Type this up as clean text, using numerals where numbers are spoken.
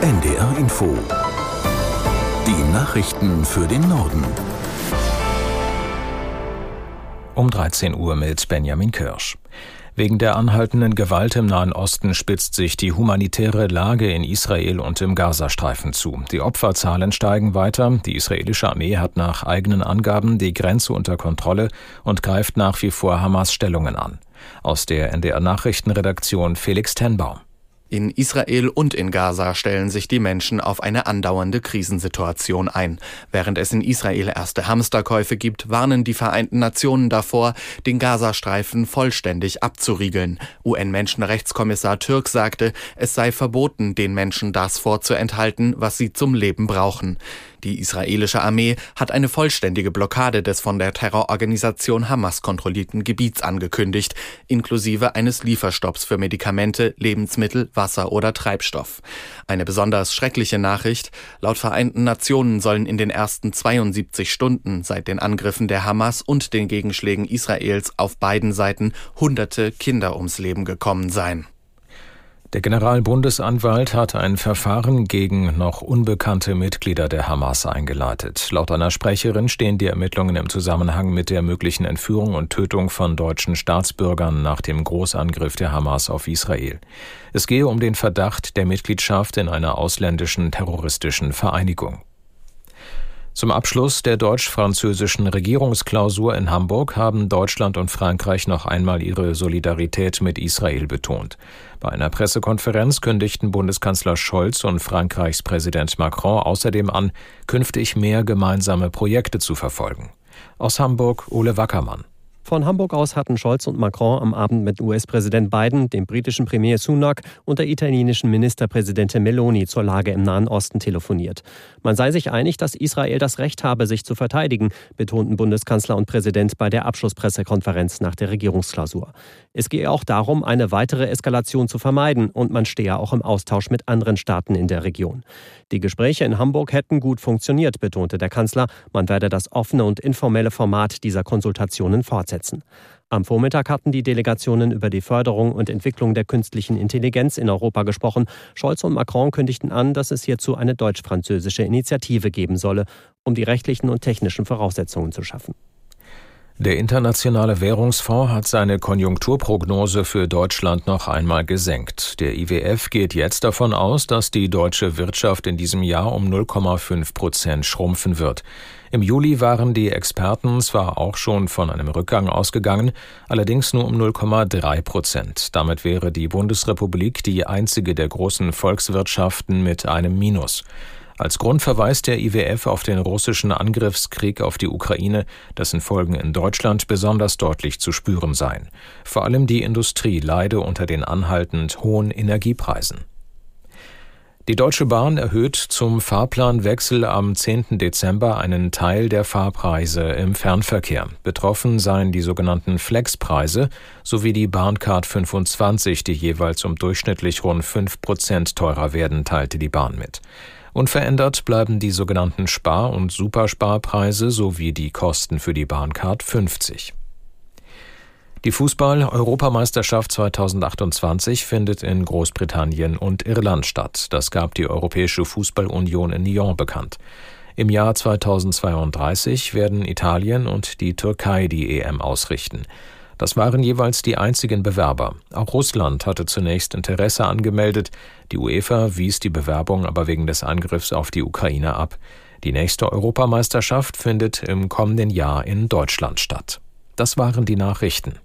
NDR Info. Die Nachrichten für den Norden. Um 13 Uhr mit Benjamin Kirsch. Wegen der anhaltenden Gewalt im Nahen Osten spitzt sich die humanitäre Lage in Israel und im Gazastreifen zu. Die Opferzahlen steigen weiter. Die israelische Armee hat nach eigenen Angaben die Grenze unter Kontrolle und greift nach wie vor Hamas Stellungen an. Aus der NDR Nachrichtenredaktion Felix Tenbaum. In Israel und in Gaza stellen sich die Menschen auf eine andauernde Krisensituation ein. Während es in Israel erste Hamsterkäufe gibt, warnen die Vereinten Nationen davor, den Gazastreifen vollständig abzuriegeln. UN-Menschenrechtskommissar Türk sagte, es sei verboten, den Menschen das vorzuenthalten, was sie zum Leben brauchen. Die israelische Armee hat eine vollständige Blockade des von der Terrororganisation Hamas kontrollierten Gebiets angekündigt, inklusive eines Lieferstopps für Medikamente, Lebensmittel, Wasser oder Treibstoff. Eine besonders schreckliche Nachricht: Laut Vereinten Nationen sollen in den ersten 72 Stunden seit den Angriffen der Hamas und den Gegenschlägen Israels auf beiden Seiten hunderte Kinder ums Leben gekommen sein. Der Generalbundesanwalt hat ein Verfahren gegen noch unbekannte Mitglieder der Hamas eingeleitet. Laut einer Sprecherin stehen die Ermittlungen im Zusammenhang mit der möglichen Entführung und Tötung von deutschen Staatsbürgern nach dem Großangriff der Hamas auf Israel. Es gehe um den Verdacht der Mitgliedschaft in einer ausländischen terroristischen Vereinigung. Zum Abschluss der deutsch-französischen Regierungsklausur in Hamburg haben Deutschland und Frankreich noch einmal ihre Solidarität mit Israel betont. Bei einer Pressekonferenz kündigten Bundeskanzler Scholz und Frankreichs Präsident Macron außerdem an, künftig mehr gemeinsame Projekte zu verfolgen. Aus Hamburg, Ole Wackermann. Von Hamburg aus hatten Scholz und Macron am Abend mit US-Präsident Biden, dem britischen Premier Sunak und der italienischen Ministerpräsidentin Meloni zur Lage im Nahen Osten telefoniert. Man sei sich einig, dass Israel das Recht habe, sich zu verteidigen, betonten Bundeskanzler und Präsident bei der Abschlusspressekonferenz nach der Regierungsklausur. Es gehe auch darum, eine weitere Eskalation zu vermeiden, und man stehe auch im Austausch mit anderen Staaten in der Region. Die Gespräche in Hamburg hätten gut funktioniert, betonte der Kanzler. Man werde das offene und informelle Format dieser Konsultationen fortsetzen. Am Vormittag hatten die Delegationen über die Förderung und Entwicklung der künstlichen Intelligenz in Europa gesprochen. Scholz und Macron kündigten an, dass es hierzu eine deutsch-französische Initiative geben solle, um die rechtlichen und technischen Voraussetzungen zu schaffen. Der Internationale Währungsfonds hat seine Konjunkturprognose für Deutschland noch einmal gesenkt. Der IWF geht jetzt davon aus, dass die deutsche Wirtschaft in diesem Jahr um 0,5% schrumpfen wird. Im Juli waren die Experten zwar auch schon von einem Rückgang ausgegangen, allerdings nur um 0,3%. Damit wäre die Bundesrepublik die einzige der großen Volkswirtschaften mit einem Minus. Als Grund verweist der IWF auf den russischen Angriffskrieg auf die Ukraine, dessen Folgen in Deutschland besonders deutlich zu spüren seien. Vor allem die Industrie leide unter den anhaltend hohen Energiepreisen. Die Deutsche Bahn erhöht zum Fahrplanwechsel am 10. Dezember einen Teil der Fahrpreise im Fernverkehr. Betroffen seien die sogenannten Flexpreise sowie die Bahncard 25, die jeweils um durchschnittlich rund 5% teurer werden, teilte die Bahn mit. Unverändert bleiben die sogenannten Spar- und Supersparpreise sowie die Kosten für die Bahncard 50. Die Fußball-Europameisterschaft 2028 findet in Großbritannien und Irland statt. Das gab die Europäische Fußballunion in Lyon bekannt. Im Jahr 2032 werden Italien und die Türkei die EM ausrichten. Das waren jeweils die einzigen Bewerber. Auch Russland hatte zunächst Interesse angemeldet. Die UEFA wies die Bewerbung aber wegen des Angriffs auf die Ukraine ab. Die nächste Europameisterschaft findet im kommenden Jahr in Deutschland statt. Das waren die Nachrichten.